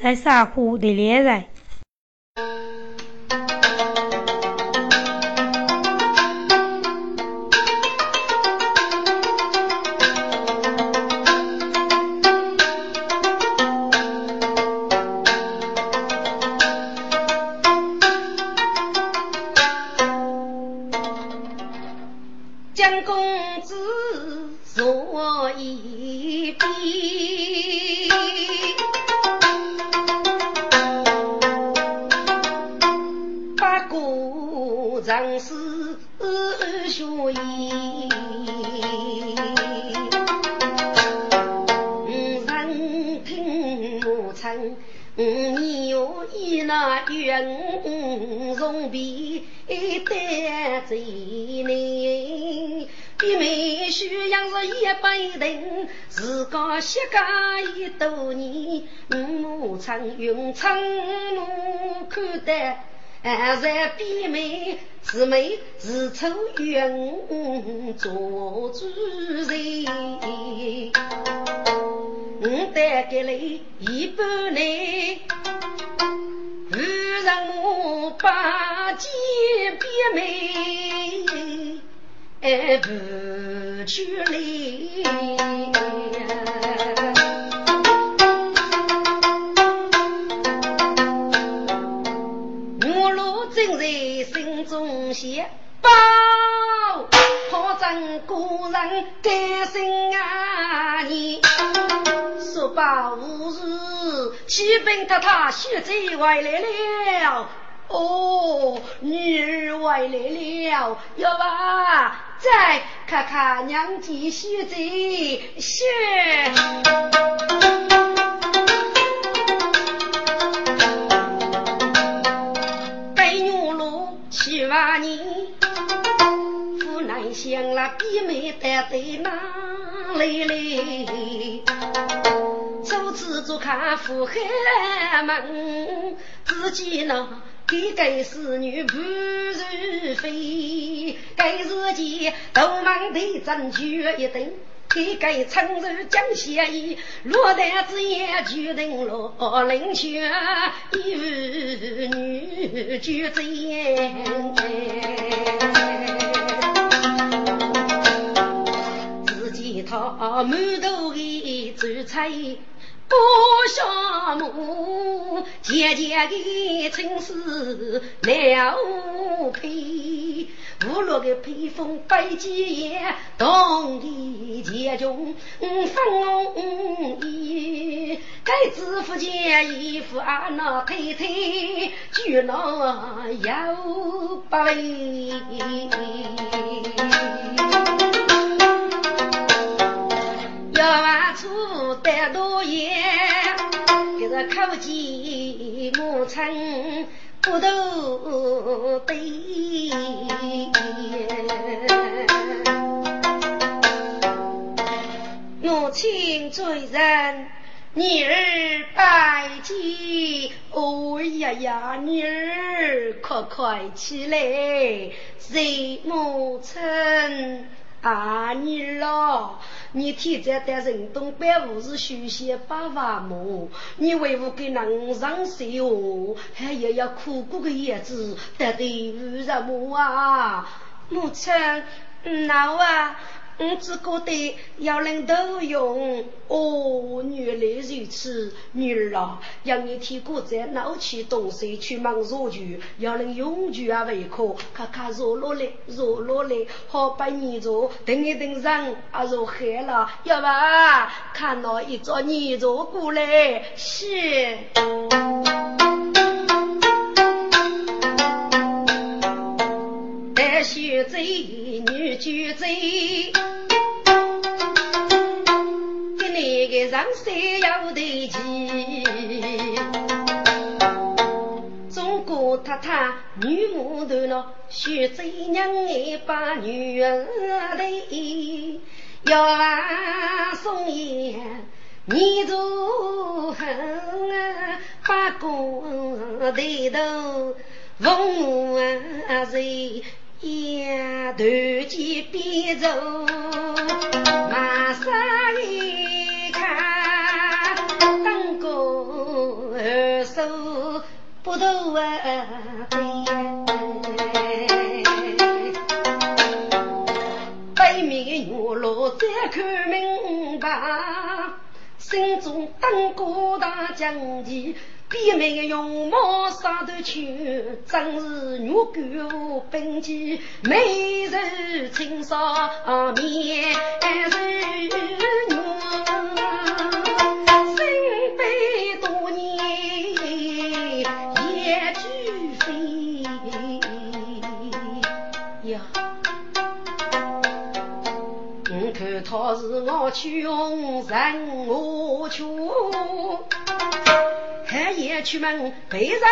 sai sa khu de le dai用苍鹭看待，在比美是美是丑，愿做主人。我带给你一半内，不让我把几比美，哎不去理。写包破阵古人改姓啊你说吧无日七分他他血贼外来了哦女儿外来了要吧再看看娘几血贼血把你湖南乡啦，比美带在哪里嘞？初次做看富海门，只见那给该侍女不如飞，该日间都忙得争取一顿。给该城市讲协议，落袋子也决定落人去，一妇女就这样。自己他满头的韭菜，不下母，渐渐的城市了无配。无论的披风百几也动的结中风衣该自负借衣服啊那推推举那摇摆要啊出得多也给他靠近母亲不都对母亲罪人女儿拜祭哦呀呀女儿快快起来随母亲啊你咯你替这代人东北五是学习八万亩你为我给能上谁哦还要要苦苦的叶子带的五十亩啊母亲那啊我只觉得要人都用哦女儿如此女儿啊要你提过在脑起东西去忙做去要人用具啊胃口咔咔揉落来好把你揉等一等上啊揉黑了要吧看到一桌你揉过来是学贼女举贼给你个让谁要得急中国太太女母头呢学贼娘也把女儿的要啊送也你做好啊把锅的头翁啊贼一头几边走马上一看当过手不都啊背面我落在看明白心中当过大将军比美用毛杀的去真是牛骨本机每日清扫面日牛身背多年也俱飞呀你看他是我穷人我穷也去问被人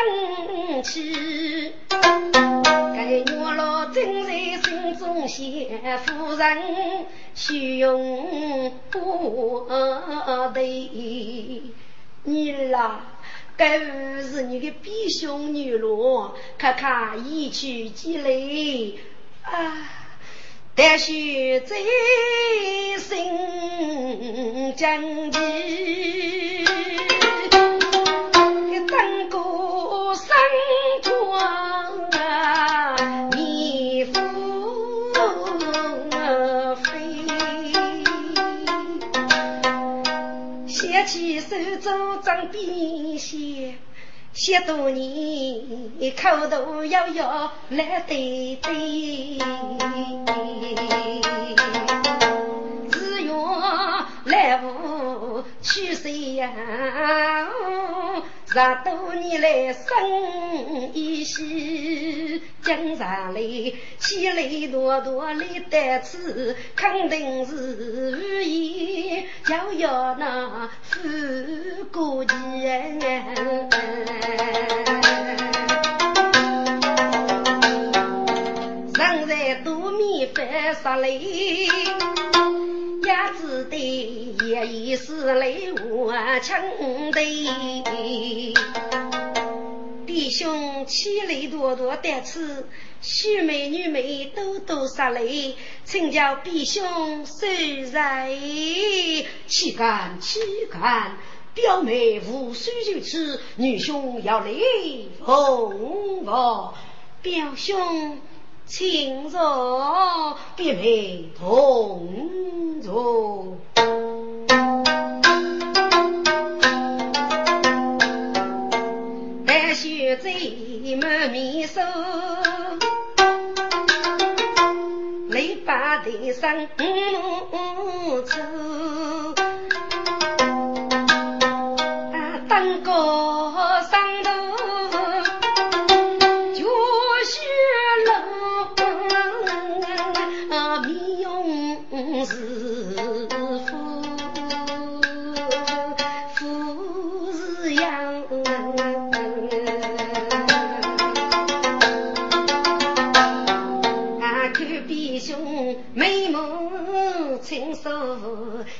欺该我老正在心中写夫人虚荣不得你啦该是你的弟兄女罗看看一曲积累啊但是这心将计登过山川啊，你不飞。写起手中掌笔写，写多年口头摇摇来对对，只愿来无去谁呀？十多年来生一世江山里起来多多来得此肯定是无意就要那富国人上在多米翻上来鸭子的也已是泪我强的弟兄妻泪多多得此须美女美都都杀雷请教弟兄虽然岂敢岂敢表妹无需就吃女兄要雷红我表兄请坐，别没同坐。但是这门面手，雷把地上走，当个上头。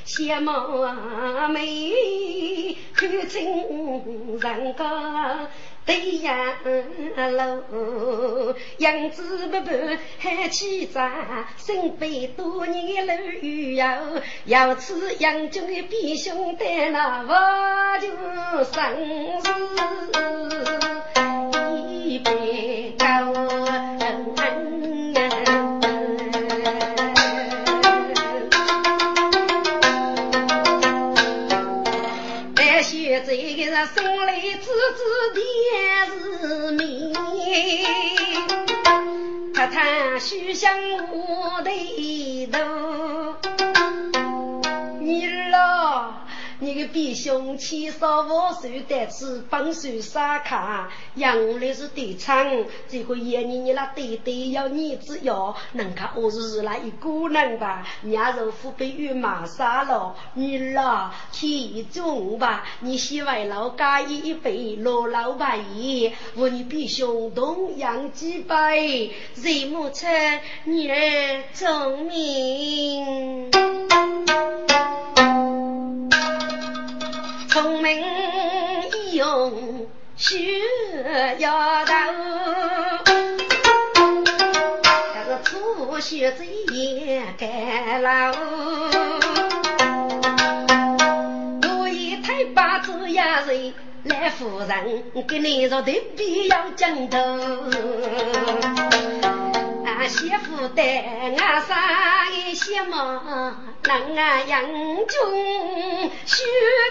谢某啊妹看清人家对呀喽样子不不还起杂身背多年楼雨摇要吃杨中的弟兄的那我就三十一杯高生来只知天是命，他贪虚向我的头。你老，你个弟兄七少我手得吃，帮手杀卡，养的是对唱，这个爷你你那对对要你只要，能看我是那一个人吧，伢肉腹被玉马杀了，你老体重吧，你西外老家一辈老老百爷，我你弟兄同样几百，日暮车你儿聪明。聪明一用需要到但是初学者也该老我一太把主要人在夫人跟你说的必要讲头啊，媳妇的啊啥一些嘛，人啊杨军须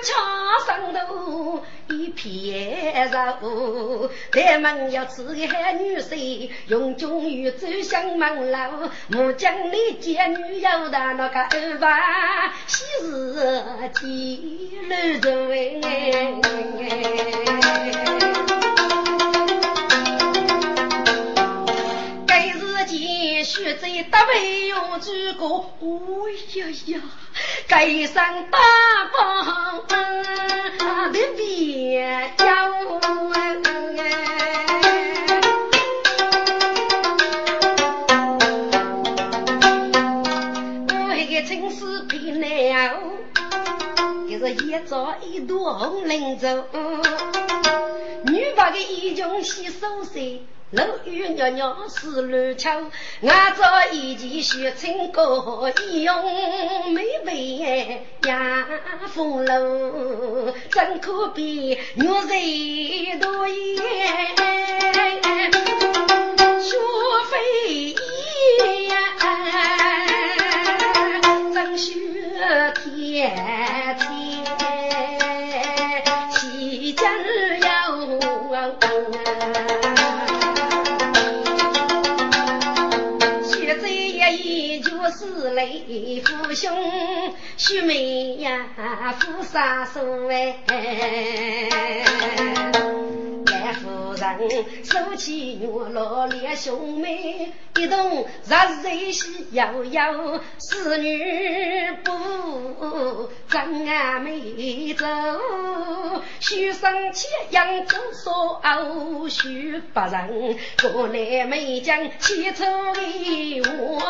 插上头一片肉，咱们要吃个海女婿，用中于走向门楼，木匠里见女友的那个二娃，昔日几日走哎。学者大为有之国，哦呀呀，该上大榜的别要。我一个青丝皮袄，也是一朝一朵红领走，女把个衣襟洗手洗。老雨袅袅是乱秋，俺早已经学成歌，一用美味呀风楼，真可比女人多一眼，学飞一眼，真学天天，西江要。是雷父兄须眉呀父杀手哎，来夫人手起牛罗列兄妹一动让谁是遥遥是女不张啊没走须生气扬州说傲须把人过来没将气头给我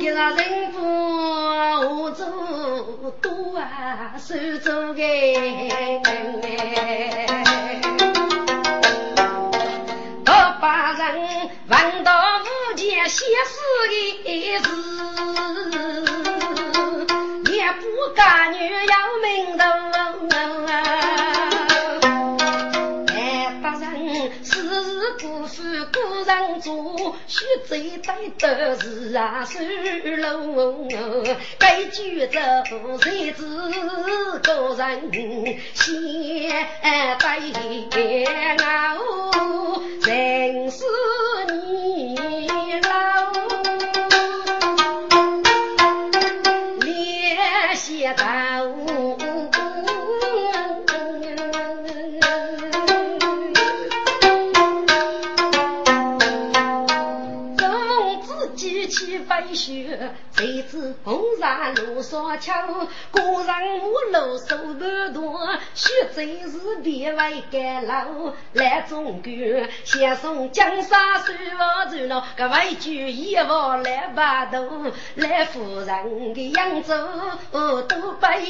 给他人不我走多啊手走给多把人玩到无解写诗的字也不敢女要命的哎把人死不是故人做，须最待的是啊是喽。该举着谁知个人先拜啊？真是你喽，连写到。白雪谁知红纱路上桥故人无路手不多雪贼是别外盖楼来中国先送江沙水我走了个外居一我来把头来夫人的扬州都白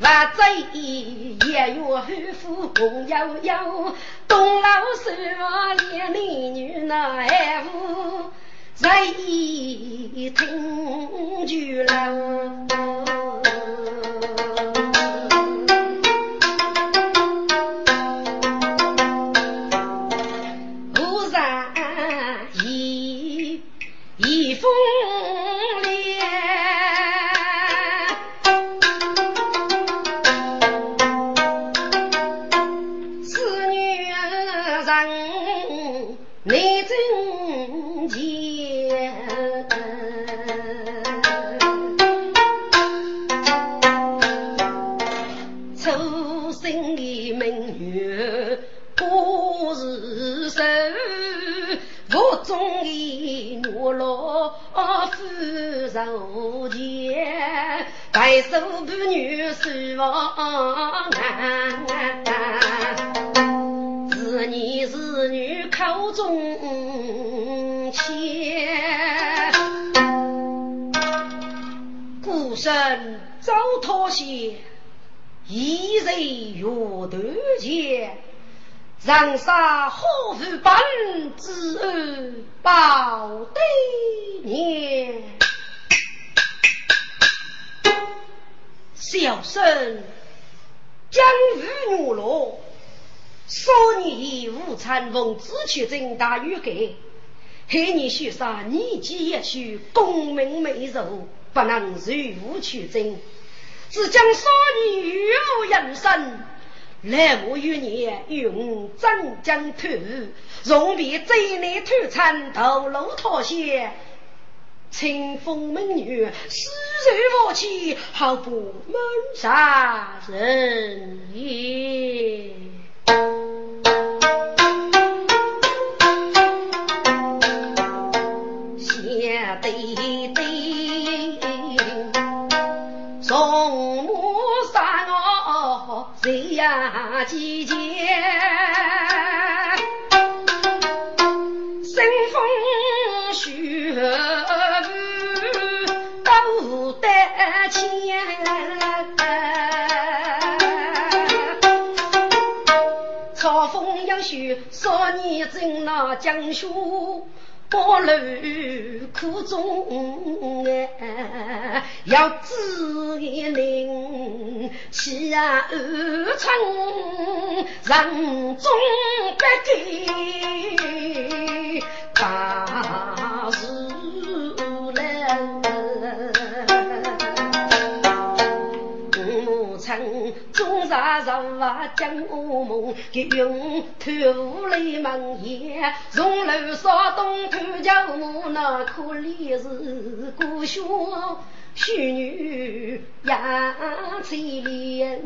瓦在也有黑夫红摇摇东老水我连你女那爱夫在一听俱来无染一风烈是女人你真急中意我老夫手前白手不女是我难是你是女口中切孤身遭脱鞋一人有得解让杀后日本之恶报对你小生江鱼牛肉说你无参翁只取正大鱼给黑你许杀你既也去功名美肉不能随无取正只将说你鱼肉人生来我与你用真将土容比这内土产头楼套些清风美女诗人我妻好不闷杀人也写对对从母山哦谁呀季节生风雪朝风扬雪少年正那江书波楼苦中要自领其啊而唱人中不给大事总杀人啊将我梦给用偷无泪满眼从楼上东头将我那可怜是故乡虚女呀嘴脸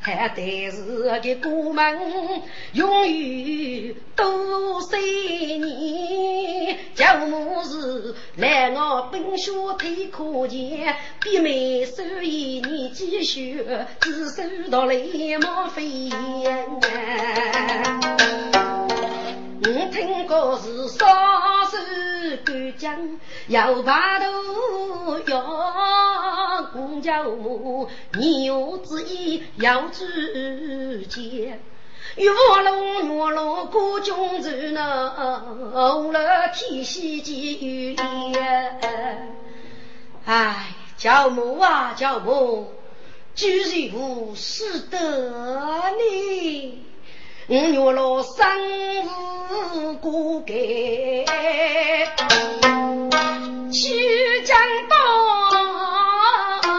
还得是给姑们永远都随你将我是来我本书推可见比美手艺你继续只收到泪毛飞燕我听过是少数干将要把头要公交母你有之意要之节与我龙我龙孤中之能了体系之语哎教母啊教母居是无事得你我有了三五骨给去江东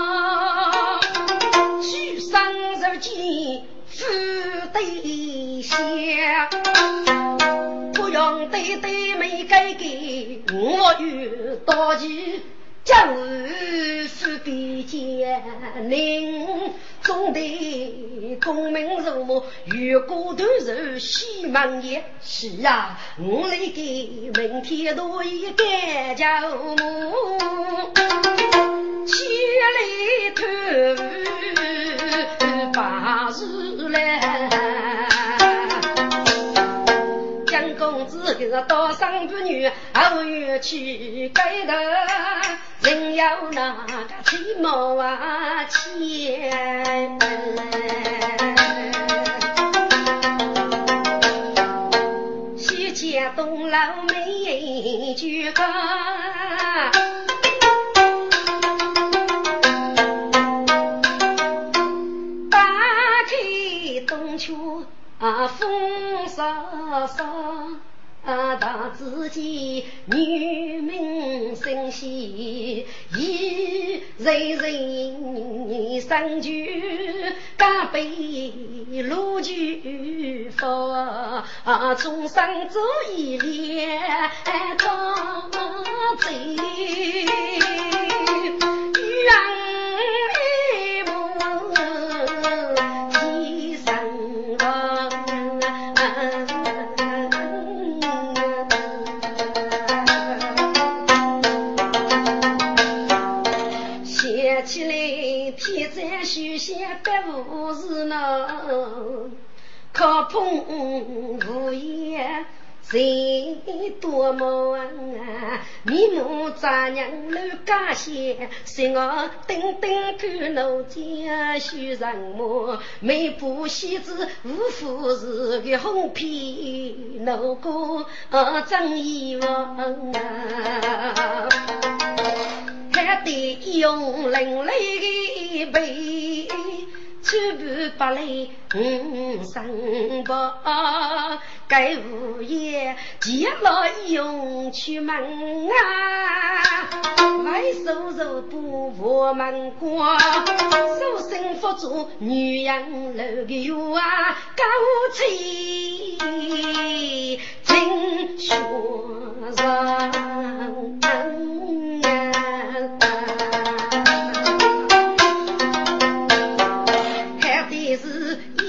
去三十几只对些不用对对没改给我与多吉将我是比见您总得功名如母越过的人西满也是啊我来给明天都一个家母起来头把日来江公子给他多生不女熬月去改的人要那个吹毛啊钱西街东老没句歌打开东秋啊风沙沙啊大自己女命生息一人人三句嘎背路句佛啊中山走一列大嘴让爱慕许仙百无事呢，可碰无言，谁多么啊？你母咱娘老家些，是我等等看老家许人么？每部戏子无福是个红皮老哥，真遗忘啊！还得用另类的背全部不累，生不该无言，接了用去门啊，买手手不我们过，手身佛祖女人楼的油啊，高气真学人。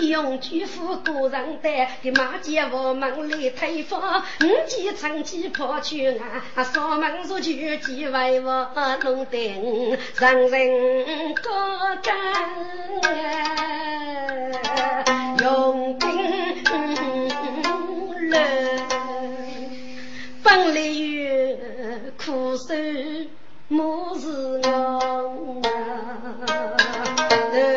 用巨富古人的给马姐我们来推翻，五几成绩破去啊，说门说去几位我弄定人人高干用兵人本来有苦守莫是我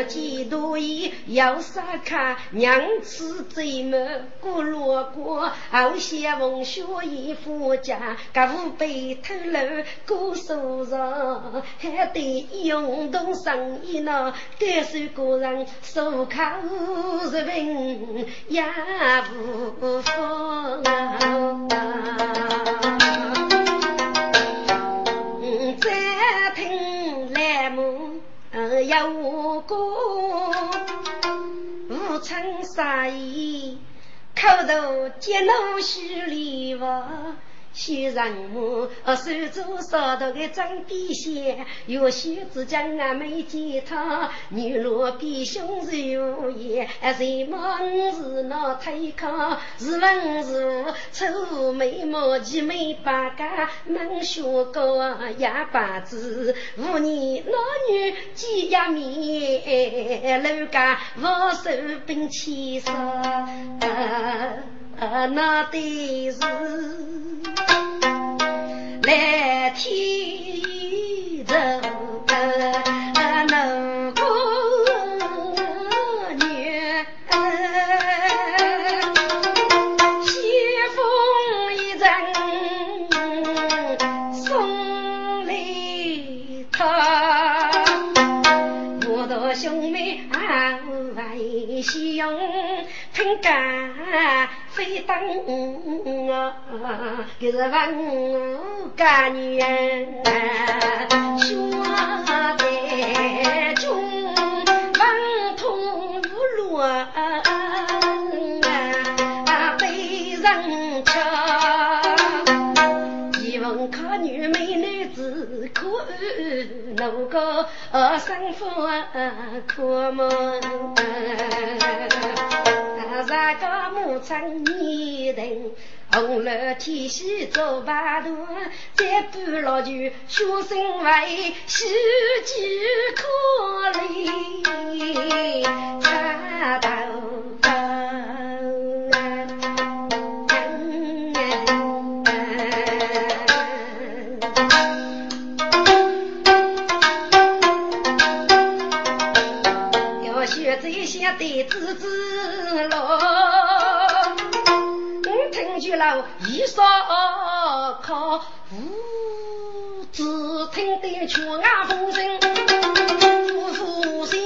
几多一要杀看娘子最美过落过熬些文学一副家干部被偷了过手上还得用动生意呢这是个人手靠着病也不放再听来梦有我哥无成杀意口头见到虚里我虽然我手中烧到的张笔写有些只将俺没见他女罗比兄是有也谁忙是那太靠是文是臭眉毛几眉八嘎能学个哑巴子无你那女几呀米楼嘎我手并起手那得是来提着能够女西风一阵送离他我的兄妹啊为西用平感非当给了万个女人说的中万通不落被人扯一文可女美女子可能够生活可梦那个牧场女人红了天西走八度再不老就学生为十几颗粒插到要学这些的自知了听句老一说靠无只听得出啊风声不出现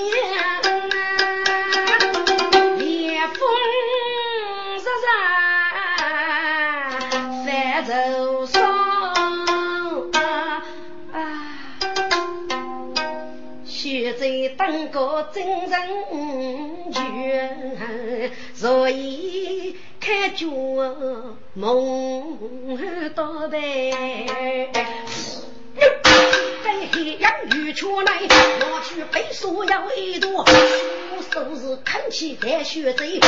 烈风沙沙翻走烧学贼当个真人绝所以开脚梦多呗，背黑人鱼出来，我去背书要一多，我手是看起来学贼，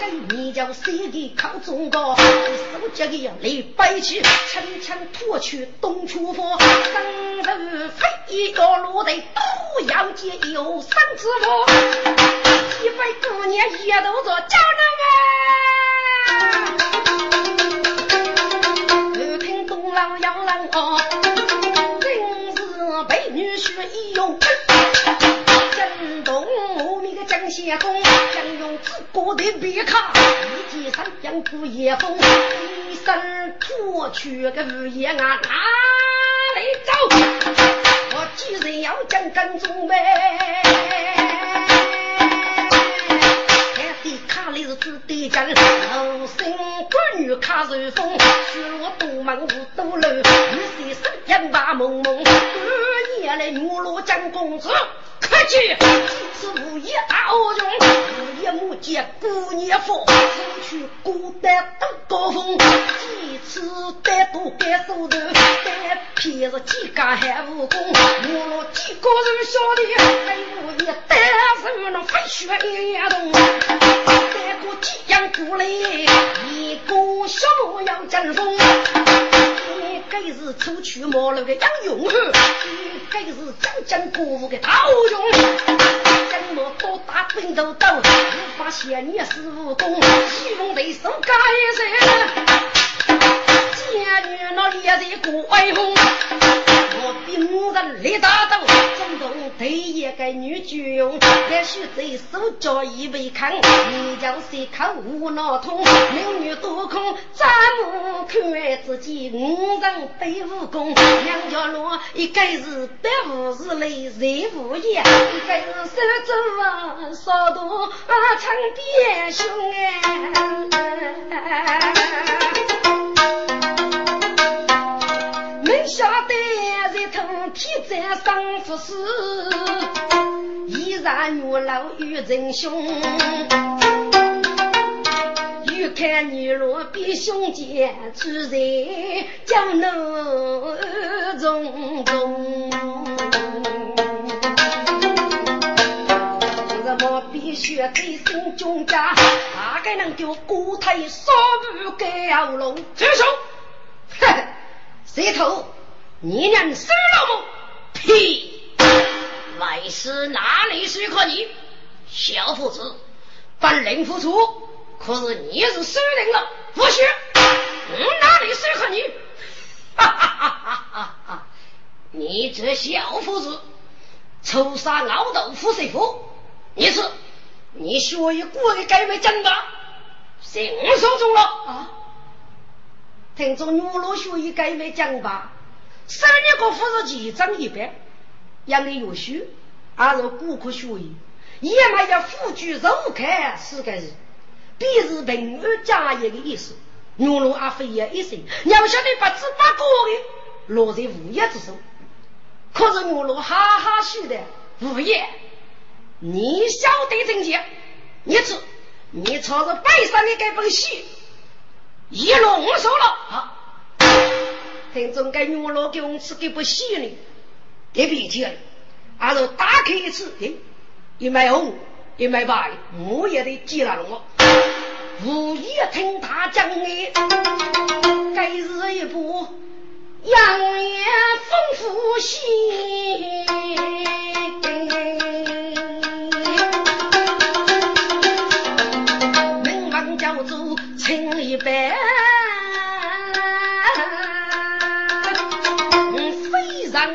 跟你叫谁的靠中国，手脚的来摆起，轻轻脱去东出佛，身头飞一个落地，都要接有三次佛，一百多年也都做教人啊。听东郎洋郎哦，真是美女学一用。江东我们个江西公，江用自古的别看，一记三阳不夜风，一身脱去个雨夜啊，哪里走？我既然要讲跟踪呗。的卡里是只的家人，后生个女卡随风，是我多忙无多累，你是三天把蒙蒙，二夜来牛罗将公子。快去！是午夜大恶穷，午夜木剑姑娘佛，出去孤单登高峰，几次单独感受的，单偏是几家还无功，我若几个人晓得，哎呦也单身能飞雪也动，单个几样苦累，一个小路要争锋。该是出去摸了个杨勇去，该是将将功夫给陶勇，将我多打兵都斗，无法显你是武功，西风得手盖谁？见女那烈日过外风，我比牡丹雷打斗，中东得也该女军用，也许这手脚已被砍，你将谁看无脑痛，美女多空咱们看自己五人背武功，两条路一该是白无日泪谁无夜，一该是手肘啊烧多啊长边胸晓得这头皮在上不是依然有老与人凶，欲看女罗比兄弟出人将怒中中，这么必须最新中家大概能叫孤太少女给好龙这手嘿嘿谁头你能死了吗？屁！来世哪里许可你？小父子，本领付出，可是你是失灵了，不许！哪里许可你？哈哈哈哈哈！你这小父子，仇杀老豆腐谁服？你是你学一过的该没真吧？谁手中了啊？听说牛罗学一该没真吧？三年过父子几张一百，养你有需，而是顾客需要，也买要富居肉开是个人，必是平安家业的意思。牛龙阿飞也一生，要晓得把自把过的落在无业之手，可是牛龙哈哈笑的无业，你晓得真假？你朝着背上的这本戏，一龙手了啊！听众该牛肉给我们吃给不细呢，给比起来，俺都打开一次，一买红，一买白，我也得记了龙。我也听他讲的，该是一部养眼丰富戏，名望叫做青一白。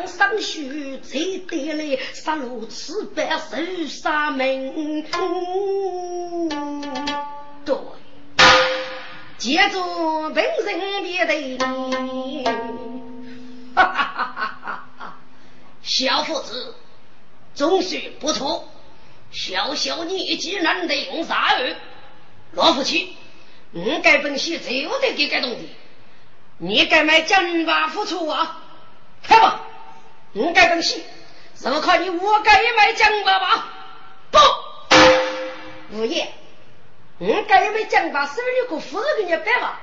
上学才得来，杀戮吃白受杀命。对，接着本人别得你，哈哈哈哈哈！小父子，总算不错，小小年纪难得用啥儿？老夫妻，你该本事就得给该懂的，你该买真吧付出啊，开吧。你该本事，怎么看你我该买将吧吧？不，五爷，你该买将吧，虽然个夫子给你白吧，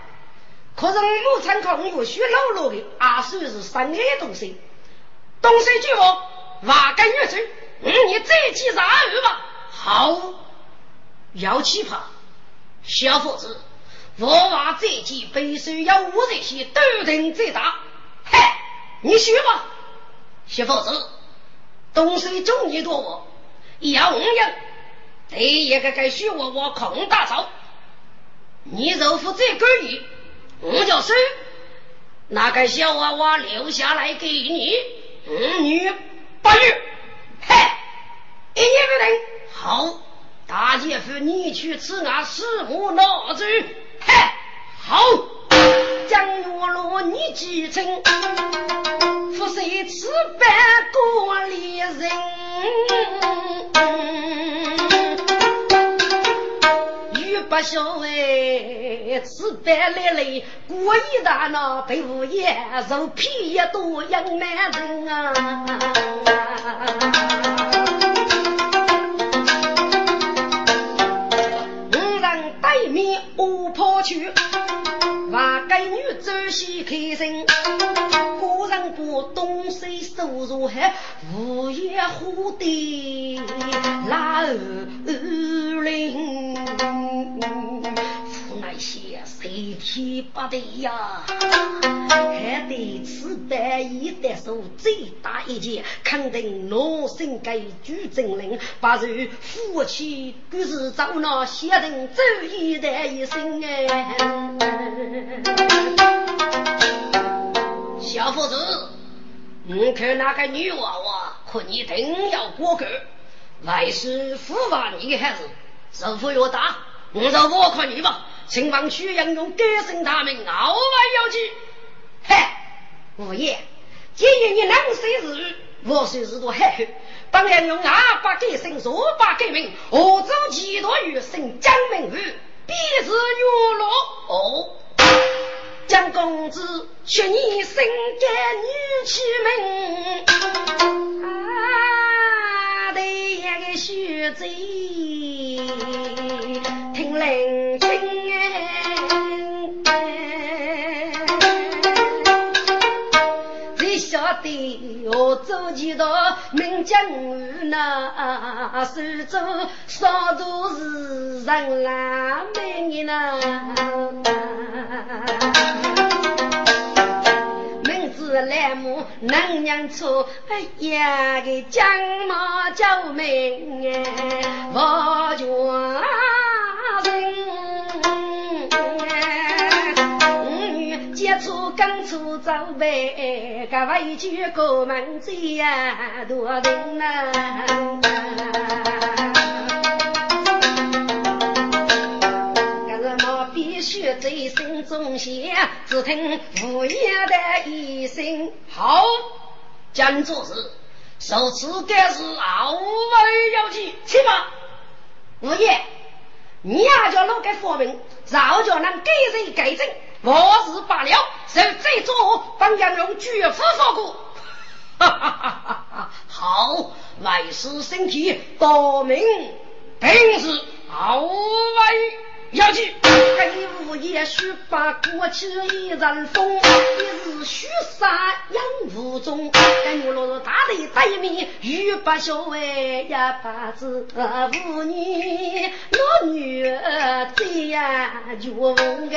可是我参考我学老老的，阿叔是三个东西，东西就我瓦干越水，你这期是阿鱼吧？好，要奇葩，小伙子，我娃这期背水要我这些都等最大，嘿，你学吧。小父子，东西终于多我，要五样，得一个该许我孔大嫂，你若负这个鱼，我就是那个小娃娃留下来给你，女不育，嘿，一年不等，好，大姐夫你去吃俺师母脑子，嘿，好，将我罗你继承。不谁吃白过里人，不孝哎，吃白来嘞，故意的那被物业肉皮也多养难等啊！五人带面我跑去，娃该女仔细开心，个人不东西收入还物业糊的拉二零。那些谁提拔的呀，还得吃白一得手最大一件，肯定农生该举证人，把这夫妻各自找那些人走一代一生哎。小父子，你看那个女娃娃，可你定要过去，还是父法你的孩子，首付要打，我就我看你吧。秦王屈应用改姓他们熬完要去嘿我也今日你能谁日我谁日都嘿当然用阿爸改姓所爸改名我走几多与姓江明玉必是有罗哦江公子学你生给女妻们啊得一个学子听令听我走几道名将那是走少都是人啦命啦名字来母能娘出哎呀给将我叫命我就刚出早呗，各位就各忙着呀，多人呐。可是我必须醉生中邪，只听无言的一声好。将做事，手持该是傲慢妖气，去吧。无言，你也叫老给说明，早叫能改正改正。我是罢了，谁再做帮杨荣绝不放过。好，外事身体多名，平时好外要去。黑雾也许把过去一阵风，一日虚杀杨无中。跟我落入大地大米，欲把小为一把子妇女，老女这样就问个。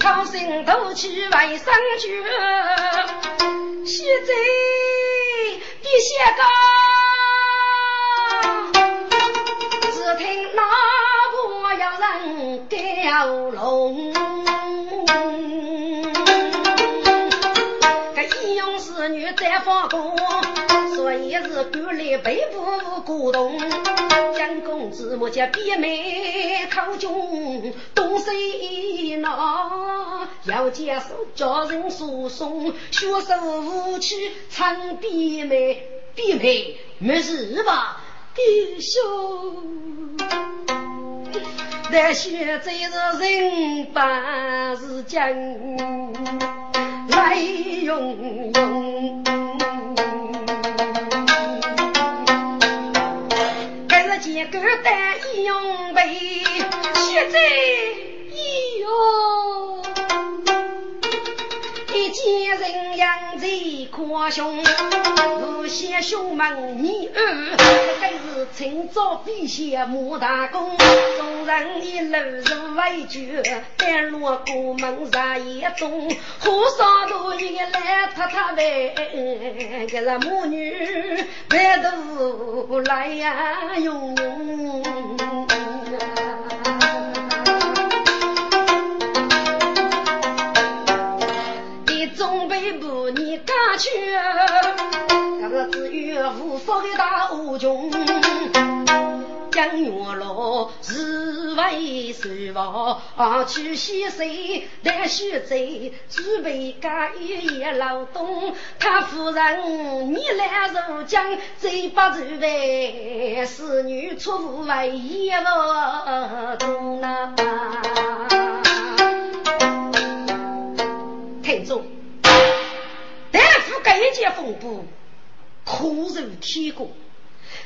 高兴都去外上去现在必须高只听那我要让掉龙这一用侍女在发功所以是孤立北部古董江公子莫家别没靠中东西呢要接受家人诉讼学手无趣参必美必美没事吧必修但学这个人把是将来用用一个单一用呗，现在一哟，一见人样最宽胸，有些胸门你二，该是趁早避邪莫打工，纵然一路人外绝，但若过门啥也懂，火烧都一个来踏踏呗，给咱母女白头来呀用用。家去，那个子欲无福的大无穷，江月路是为谁亡？去西谁但须贼，只为家一夜劳动。他夫人你来如将贼把走呗，侍女出府为一劳动呐。听众，大夫这一件风波，可人天公。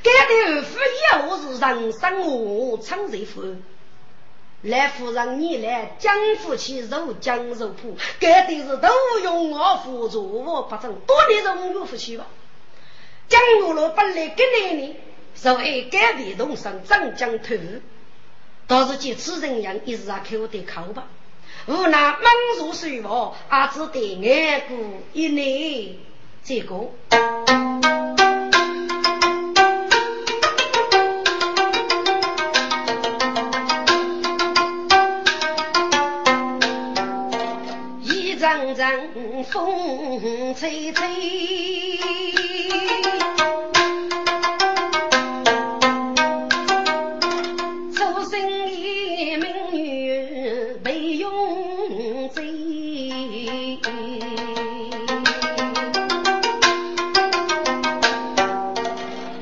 该对夫以后是人生我唱这副来夫人你来江夫妻肉江肉铺该对是都用我辅助我把正多年中有夫妻吧江我老本来跟你呢所以该对动上正江头到时去吃人样一直啊给我得考吧无那忙如水我啊只得爱顾一年这个阵风吹吹，出身一名女被拥追，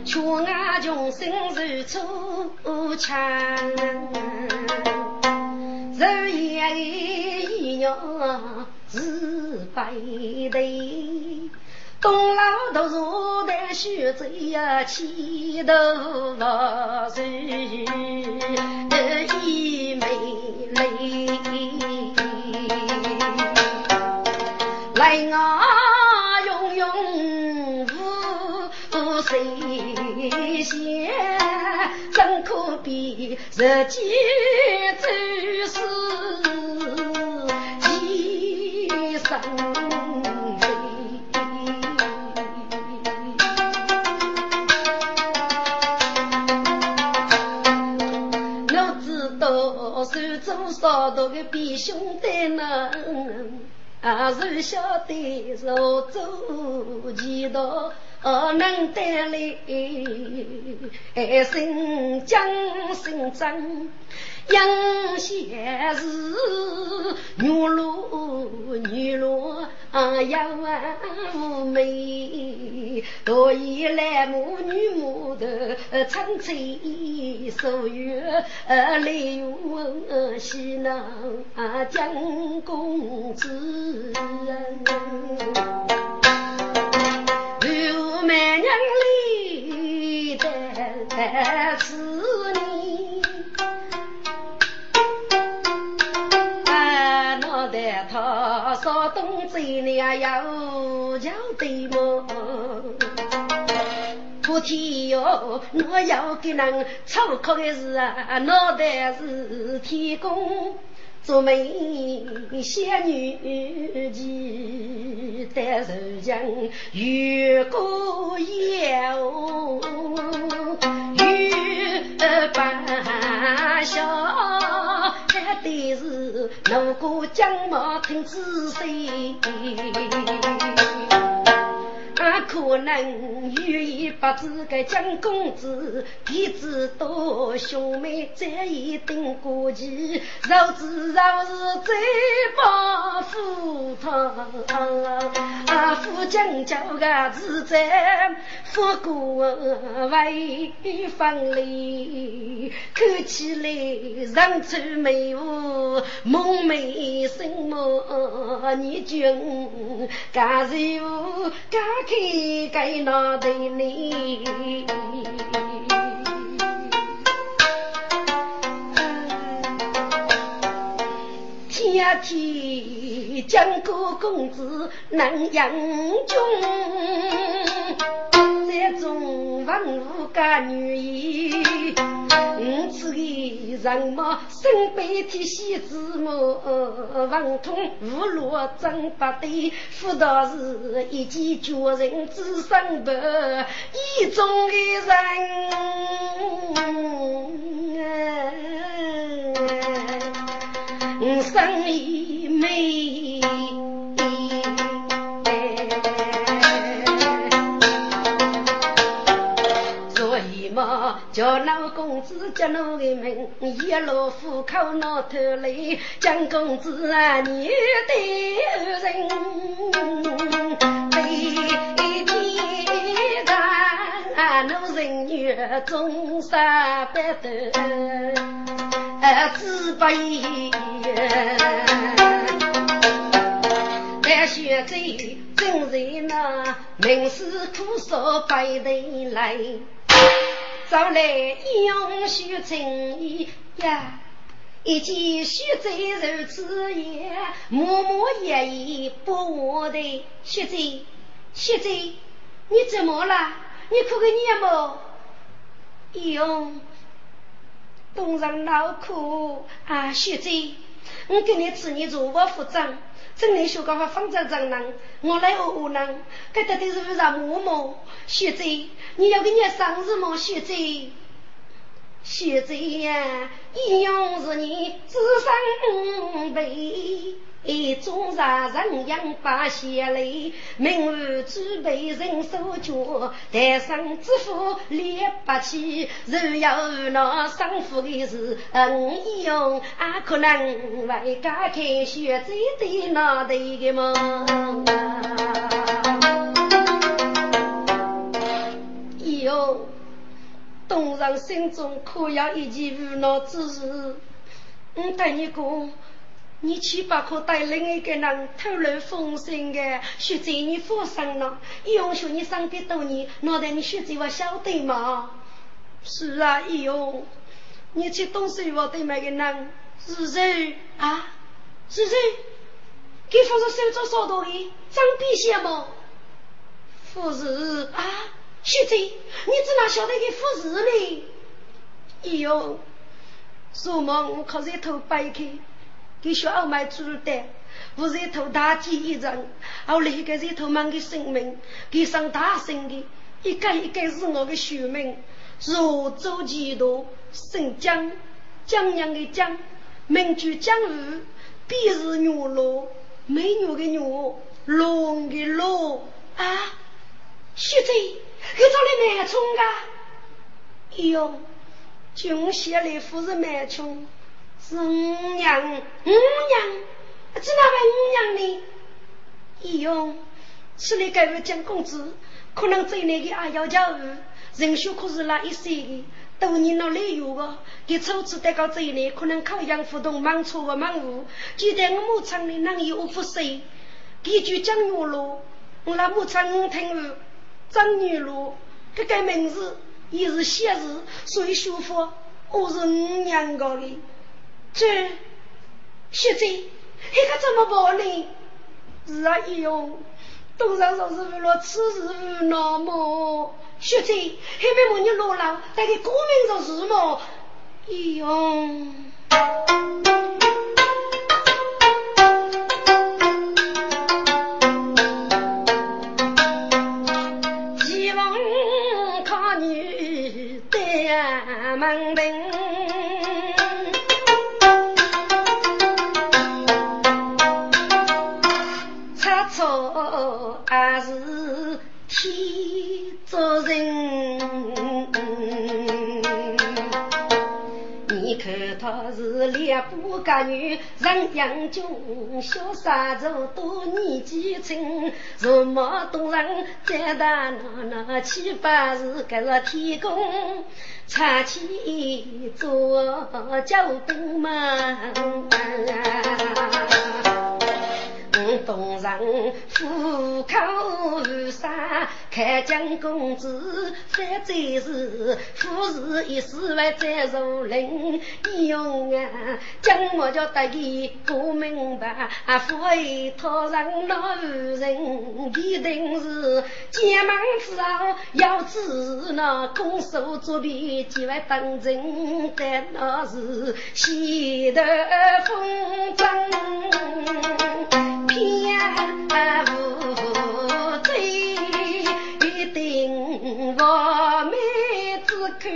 却俺穷生如初强，日夜一娘。是白的，东老头坐在学者呀，气头发是一枚泪，来我永永无谁先，怎可比自己最是？三杯，我知道是做少多的比兄弟呢，还是晓得是我做几多，能带来生长生长。杨先是女奴要无美，多以来母女母的长醉手语，泪有喜恼江公子。刘美娘里的子女。他说东贼你要叫对么不提哟我要给人操口的事啊脑袋是提供做美仙女记得是将越过腰越把小但是如果将毛听仔细，俺可能愿意把这个江公子弟子多兄妹这一定过去，老子老是最把扶他，扶将叫个子在佛国外方里，看起来人丑美物梦美什么你君，干是我干。去给那的你，天天江哥公子能养中，这种万物家女医，我自己人嘛身背提西子母，王通无路真不对，辅导是一记救人之上不一中的人，生意美。所以嘛。么叫老公子叫老的门一路虎口闹头来将公子啊你的人被你的啊老人女中杀白的自卑但学贼真人啊明是苦守白的来早来英雄情义呀以及许贼如此也默默也已不我的许贼你怎么了你哭个你么用东人老苦啊许贼我给你吃你做我服装真的说个话放在这人我来我人给他的是让我摸许贼你要给你上日么许贼呀一样是你自伤悲总让人养把血泪明日之辈人手脚带上之父列八七日要那上父的是一样啊可能为家开学贼的那的一个梦一样动人心中可要一起无脑之事我带你讲你去把口带另一个人偷人风声的学姐你放心了一样说你上别逗你脑袋你学姐我晓得吗是啊一样你去动手我对每个人是谁给父子手中手头里张笔写吗父子啊学姐你怎么晓得给父子呢一样说嘛我靠这头掰开给小傲慢出的我这头大鸡一人后来给这头忙的生命给上大生的一个一个是我的学命如周几多姓江江娘的江名句江鱼必是牛肉美牛的牛龙的龙啊学姐给找你买葱啊哟穷学里不是买葱是五娘只那位五娘呢一样是你给我讲公子可能最那个阿幺家儿人手可是那一些的都你那里有个给抽出得到最那可能靠养活动忙错个忙误记得我牧场里能有不谁给就讲我了我那牧场我听了张女了这个名字也是写字所以舒服我是五娘家的这学姐那个怎么办呢是啊一样东山说是为了吃是那么学姐还没问你落了但是国民说是么一样希望看你的门庭还是天作人你看他是两不干女人养就小傻子多年几成什么动人在大那七八日给了提供茶起做教兵嘛东上虎口无沙开疆公子反贼是富士一时外在柔人一样啊将我叫大家不明白啊佛一套上老人一定是结盟之后要知那拱手作弊几位当真但那是喜得风筝偏无罪一定我妹子看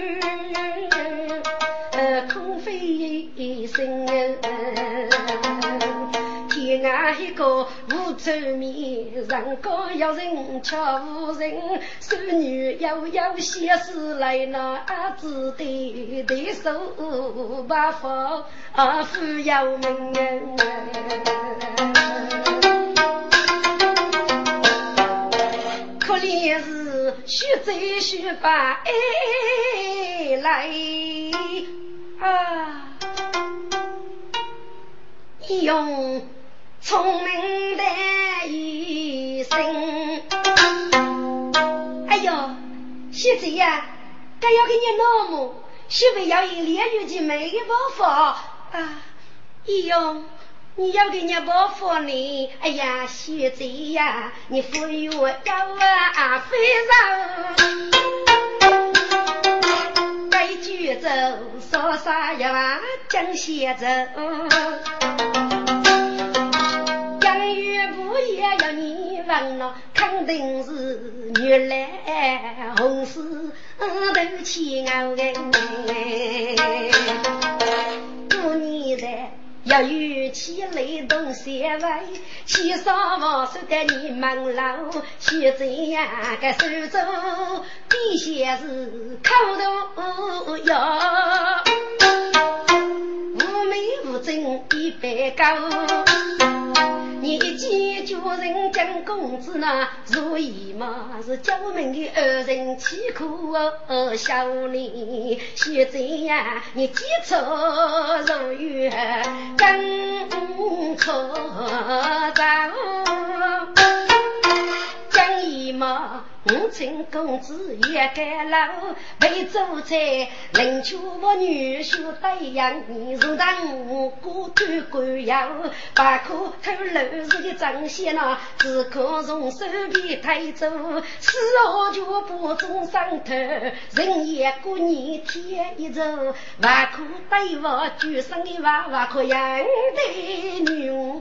空非一生天涯一个无臭面，人高要人巧无人，淑女要要先是来那阿子的对手把好阿夫要门。可怜是须走须把爱来啊，用聪明的一生。哎呦，现在呀，该要给你那么，是不要以连续的每个包袱啊？一用你要给你包袱呢？哎呀，现在呀，你富裕我要啊，非常。该举走，说啥呀？将写走。岳不也要你问了，肯定是女来红事都起熬的。过年的要与其雷动些外，其少我说的你忙老，学怎样该手中必些是靠动摇，无美无真一百高。你一见人将公子呢，所以嘛是教门的二人欺苦笑你，现在呀你记错如月更错照，将一嘛我请公子也该老，陪走在邻居我女婿带养你，如让我孤单孤摇，把苦头楼子的彰显了，只可从手边抬走，死后就不中上头，人也过年天一走，把苦带我举上的娃娃可养的女。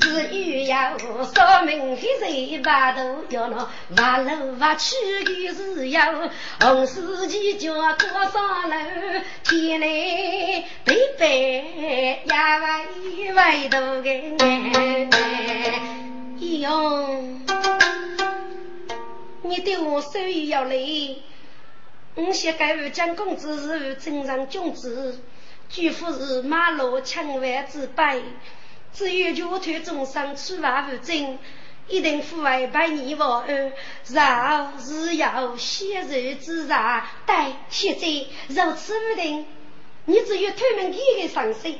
只有要说明黑人把头要了，瓦楼瓦去的是要红司机叫多少楼，天内北北呀外外头个。你对我手艺要累，我先改为将公子是正常君子，举夫是马路强为之败，只有就推中上处罚不正，一定父爱拜你我儿，然后是要先日之杀，但现在如此不定，你只有推门一个上身。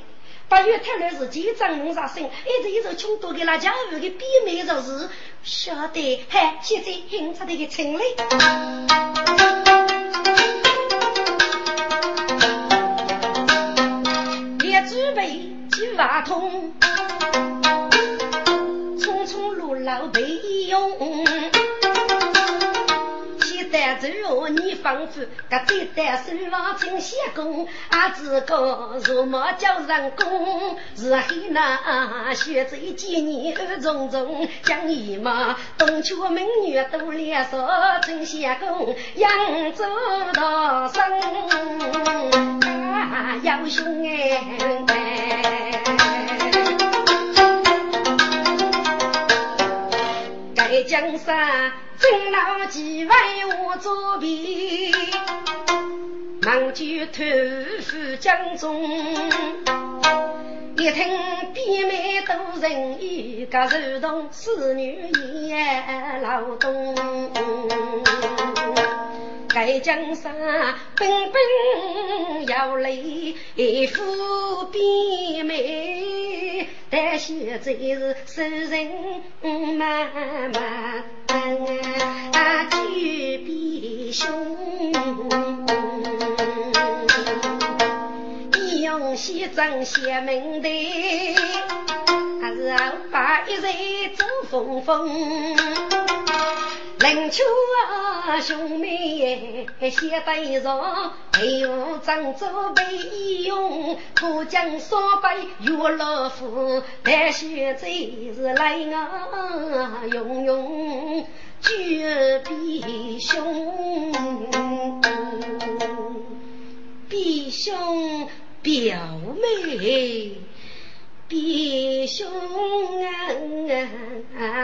把月太来自己张龙杀生，一直一直穷多给那家伙给逼没着事，晓得还现在很差的个情嘞。也准备去瓦通，匆匆路老被一用。如你仿佛个最单身王成仙公，阿子哥如毛叫人公，日黑那学着一见你耳重重，将一马东去美女都脸说成仙公，扬州道生啊要凶哎，该江山。正老几位我作弊，忙去偷富江中，一听比美都人一个手动，侍女也劳动。该江山本本要来富比美，但现在是受人慢慢举比胸，一用西装写名的，还是把一人走风风。人秋啊，兄妹写白状，哎呦，漳州被一用，浦江烧白有老夫，白雪最是来啊，用用绝比兄，比兄表妹。弟兄啊，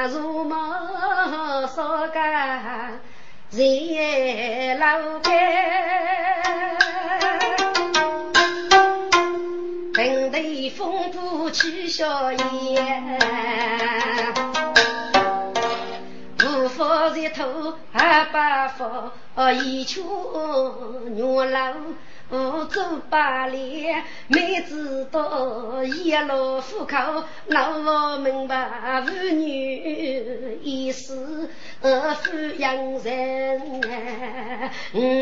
如毛少个人老干，等待风波起笑颜，不发热头还把发一出牛老。我走八里，妹子多，一路户口，老我们把妇女一世抚养人，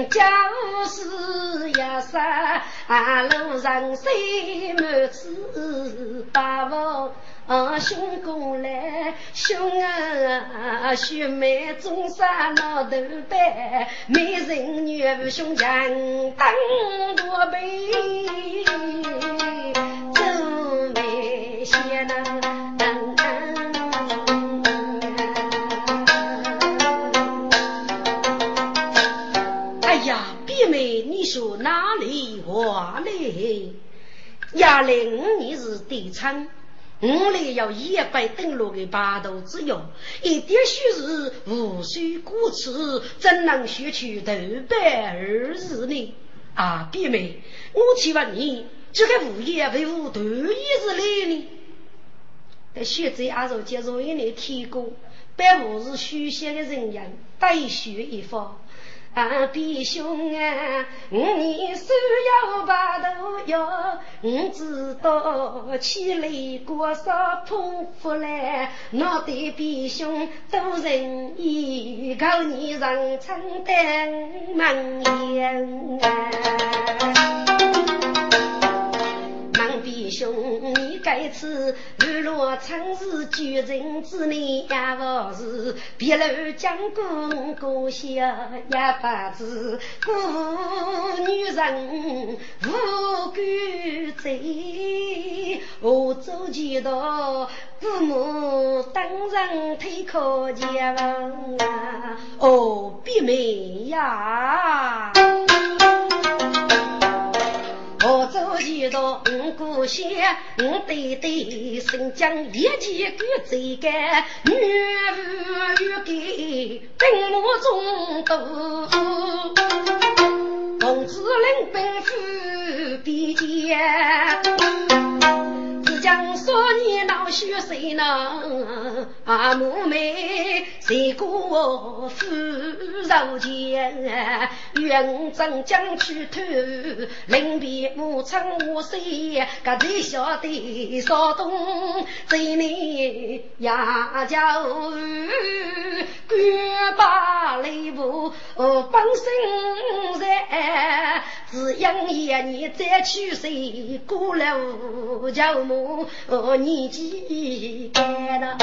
家务事要啥，路上谁没吃把握。兄公来，兄啊，兄妹中山老头白，美人女儿兄强当多辈，真美些呢。哎呀，弟妹，你说哪里话嘞？呀嘞，你是地产。我来要一百登陆的八斗之用，一点虚实无需顾此，怎能学取头白儿子呢？啊，弟妹，我期望你这个物业维护头一之类呢。但学者阿若接受一类提供，百五是虚线的人员，带学一方。啊，弟兄啊，你手要把头摇，我知道气力过少碰不来，脑袋弟兄都仁义，靠你让承担忙言啊。弟兄，你该次日落曾是举人之内，也不是别人将功过小也不知故女人无辜罪，我走几道父母当然太可怜啊！哦，弟妹呀！我走一道五故乡，我对对新疆一起个这个女儿与给本母中毒，同志人本是比肩。想说你老学谁呢？啊，母妹谁过我夫绕肩，远征将去偷，临别母亲我谁？个最小的少东，最内呀叫官把内部帮生人，只因一年再去谁过了叫母。哦，你记干了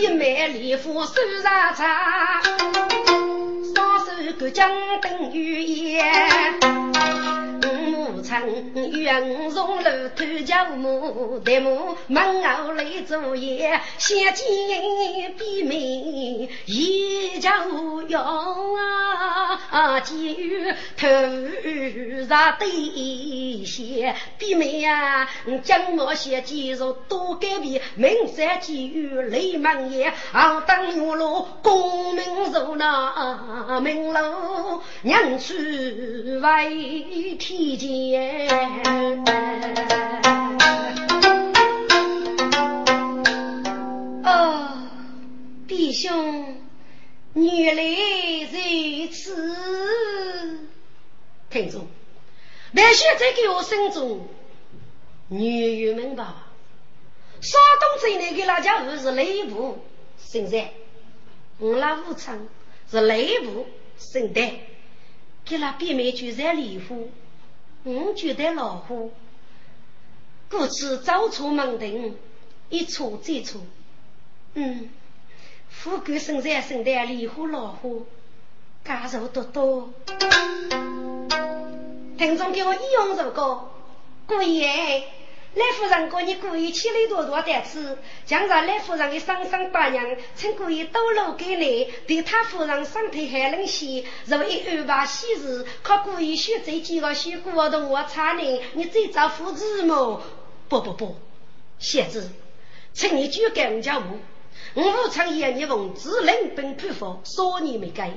一枚礼服手上插，双手各将等于烟。母亲愿从楼头叫母，但母忙熬来昼夜，想见比妹一叫要啊，今日头上对些比妹呀，将我些肌肉多改变，明山今日雷满夜，熬当牛肉功名肉那名楼娘出外。提剑，哦，弟兄，原来如此。听众，但现在给我心中，女友们吧，山东这里给大家是内部生产，我那武昌是内部生产，给那边美去染礼服。我觉得老虎故此早出门庭一出再出嗯，富贵生财生得离火老火，家仇多多。听众给我一样首歌，故意来夫人过你故意起来多多点子，讲着来夫人的上上八娘，趁故意都漏给你，对他夫人身体还能洗，然后一二把洗日，靠故意学这几个学古我的我查你，你最早复制么？不，写字，趁你就给人家无。我常言一文只能本佩服说你没改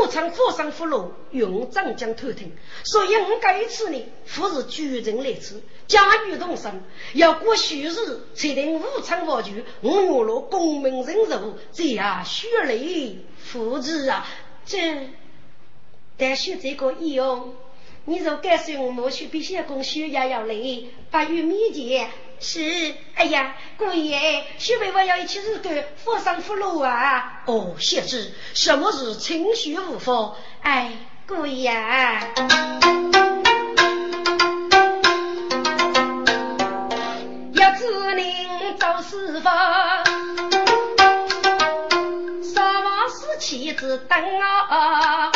我常佛上佛路用长江偷听所以我改一次呢佛是举人来吃家与动身要过许日才能无常我举我有了功名人手这样血泪福祉啊这但是这个意哦你若该使用我去必须供需要要累把玉米节是哎呀姑爷徐伟我要一起日给佛上福禄啊哦谢知什么是情绪无佛哎姑爷要知您做事法什么是妻子等啊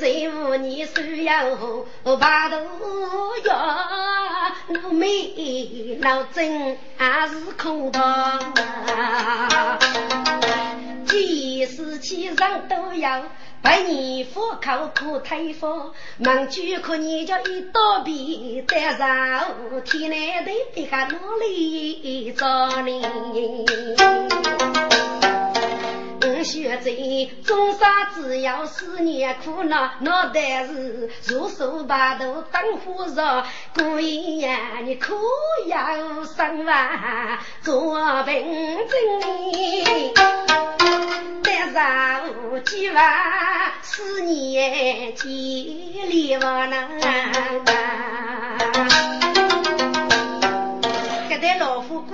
谁无你需要把头摇老美老真还是空堂即使其上都要百年佛靠苦太佛忙去可你叫一刀比带上天内的比较努力找你学贼中杀只要思念苦恼脑袋是如手把头当火热故意呀你苦要上万做本真理带上几万思念几里我能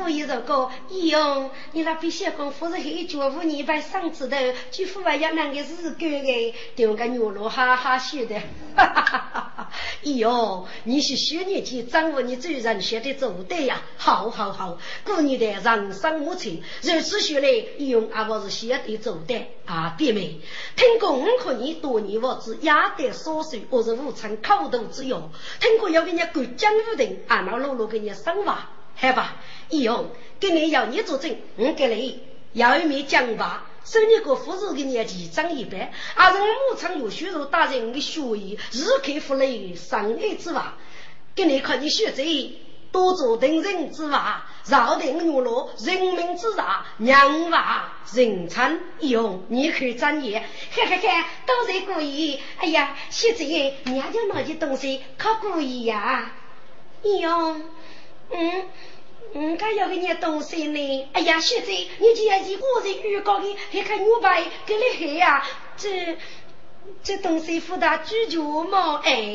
故意这个一样你那必须功夫是很久无你把上次的去父母要那个日狗的丢个牛肉哈哈学的哈哈哈哈一样你是学年纪掌握你最人学的走的呀好故意的让上母亲人是学嘞一样啊我是学的走的啊弟妹听过我可你多年我只压得缩水我是无常靠斗之用听过要给人家滚江入定啊那露露给人家生娃好吧以后给你要你做证我给你要一枚奖吧生你个福寿给你几张一百而是我常有学徒大人的学艺日开福利上一之法给你看你学习多做定人之法绕定牛罗人民之法娘法人参以后你可以专业嘿都是故意哎呀学习你还有哪些东西可故意呀以后该要给你东西呢哎呀现在你这样子我在预告的还看牛排给你黑呀这东西负责居住嘛哎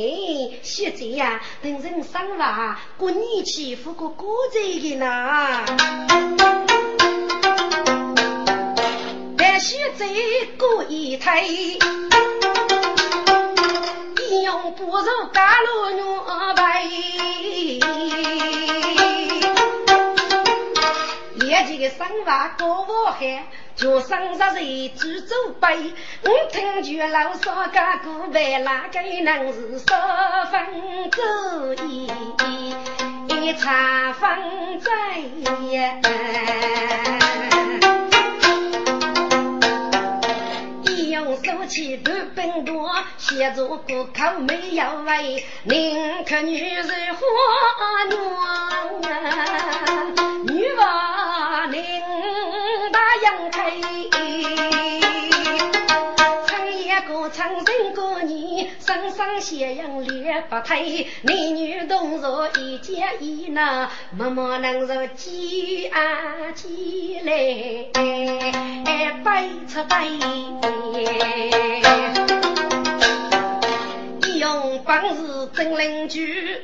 现在呀等人生吧过你起负过过这个呢但是这过一台一样不如嘎了牛排这个生活过我海就生着谁只走白我听觉老少家古白哪个能是少分之一茶分在一用手起不笨多写着骨口没有味宁可女人花暖女娃上斜阳烈不太美女动作一家一呢默默能做几啊几嘞拜出拜一用帮子真邻居